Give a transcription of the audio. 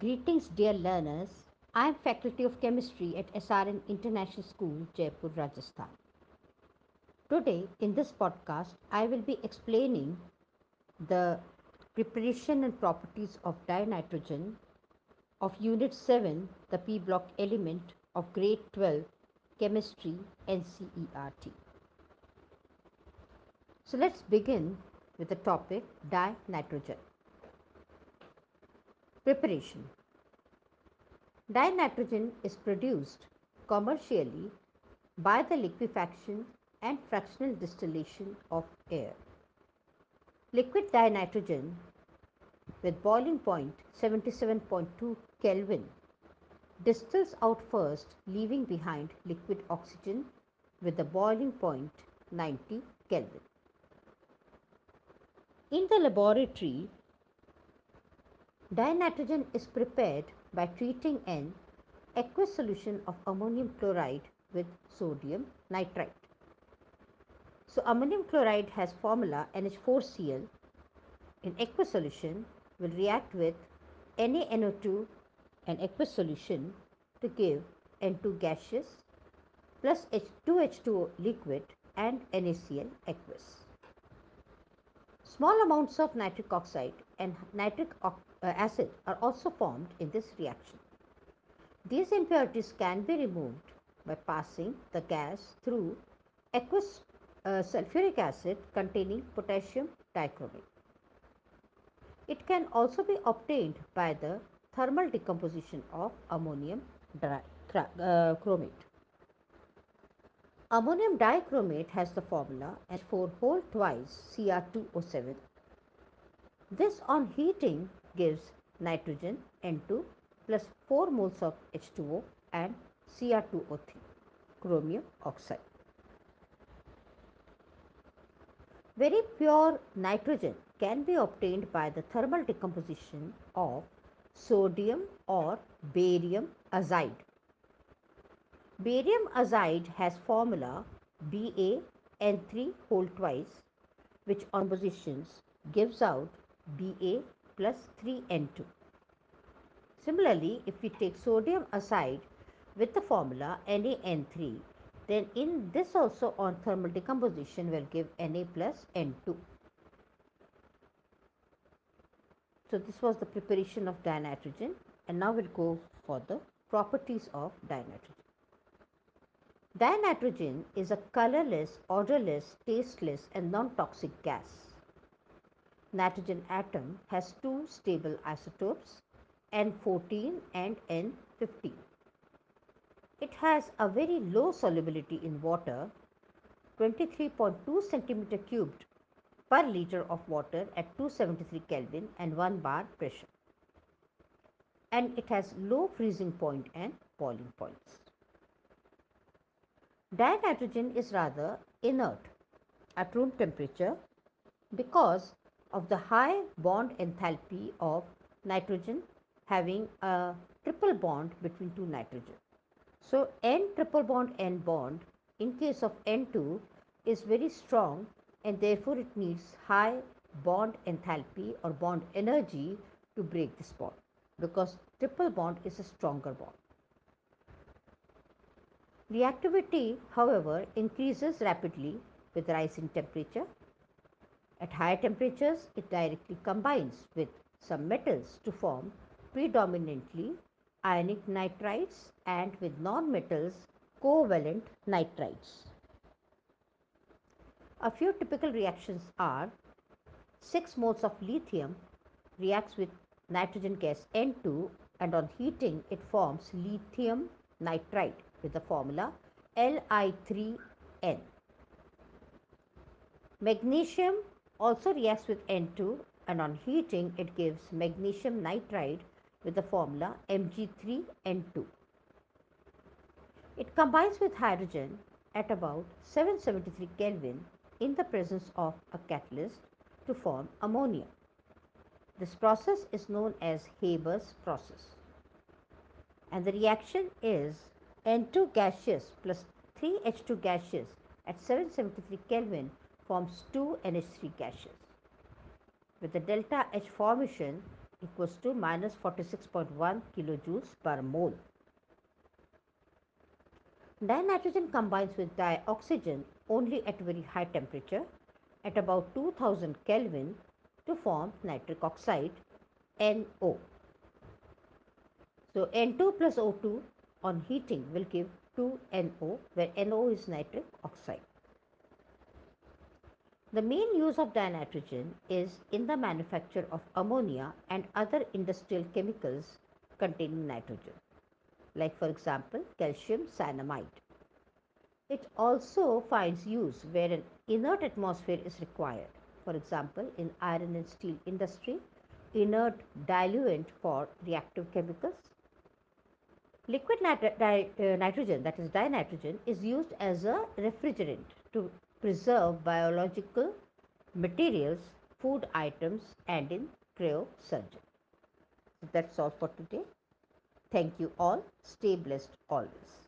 Greetings dear learners, I am Faculty of Chemistry at SRN International School, Jaipur, Rajasthan. Today in this podcast, I will be explaining the preparation and properties of dinitrogen of Unit 7, the P block element of Grade 12, Chemistry, NCERT. So let's begin with the topic dinitrogen. Preparation. Dinitrogen is produced commercially by the liquefaction and fractional distillation of air. Liquid dinitrogen with boiling point 77.2 Kelvin distills out first, leaving behind liquid oxygen with the boiling point 90 Kelvin. In the laboratory, dinitrogen is prepared by treating an aqueous solution of ammonium chloride with sodium nitrite. So ammonium chloride has formula NH4Cl in aqueous solution will react with NaNO2 in aqueous solution to give N2 gaseous plus H2H2O liquid and NaCl aqueous. Small amounts of nitric oxide and nitric acid are also formed in this reaction. These impurities can be removed by passing the gas through aqueous sulfuric acid containing potassium dichromate. It can also be obtained by the thermal decomposition of ammonium dichromate. Ammonium dichromate has the formula N4Cr2O7. This on heating gives nitrogen N2 plus 4 moles of H2O and Cr2O3, chromium oxide. Very pure nitrogen can be obtained by the thermal decomposition of sodium or barium azide. Barium azide has formula BaN3 which on positions gives out Ba plus 3N2. Similarly, if we take sodium azide with the formula NaN3, then in this also on thermal decomposition will give Na plus N2. So this was the preparation of dinitrogen, and now we'll go for the properties of dinitrogen. Dinitrogen is a colorless, odorless, tasteless and non-toxic gas. Nitrogen atom has two stable isotopes, N14 and N15. It has a very low solubility in water, 23.2 centimeter cubed per liter of water at 273 Kelvin and 1 bar pressure. And it has low freezing point and boiling points. Dinitrogen is rather inert at room temperature because of the high bond enthalpy of nitrogen having a triple bond between two nitrogen. So N triple bond N bond in case of N2 is very strong and therefore it needs high bond enthalpy or bond energy to break this bond because triple bond is a stronger bond. Reactivity, however, increases rapidly with rise in temperature. At higher temperatures, it directly combines with some metals to form predominantly ionic nitrites and with non-metals covalent nitrites. A few typical reactions are 6 moles of lithium reacts with nitrogen gas N2 and on heating it forms lithium nitrite with the formula Li3N. Magnesium also reacts with N2 and on heating it gives magnesium nitride with the formula Mg3N2. It combines with hydrogen at about 773 Kelvin in the presence of a catalyst to form ammonia. This process is known as Haber's process. And the reaction is N2 gaseous plus 3H2 gaseous at 773 Kelvin forms 2 NH3 gaseous. With the delta H formation, equals to minus 46.1 kilojoules per mole. Dinitrogen combines with dioxygen only at very high temperature at about 2000 Kelvin to form nitric oxide NO. So N2 plus O2 on heating will give 2NO, where NO is nitric oxide. The main use of dinitrogen is in the manufacture of ammonia and other industrial chemicals containing nitrogen, like for example calcium cyanamide. It also finds use where an inert atmosphere is required, for example in iron and steel industry, inert diluent for reactive chemicals. Liquid nitrogen, that is dinitrogen, is used as a refrigerant to preserve biological materials, food items, and in cryosurgery. That's all for today. Thank you all. Stay blessed always.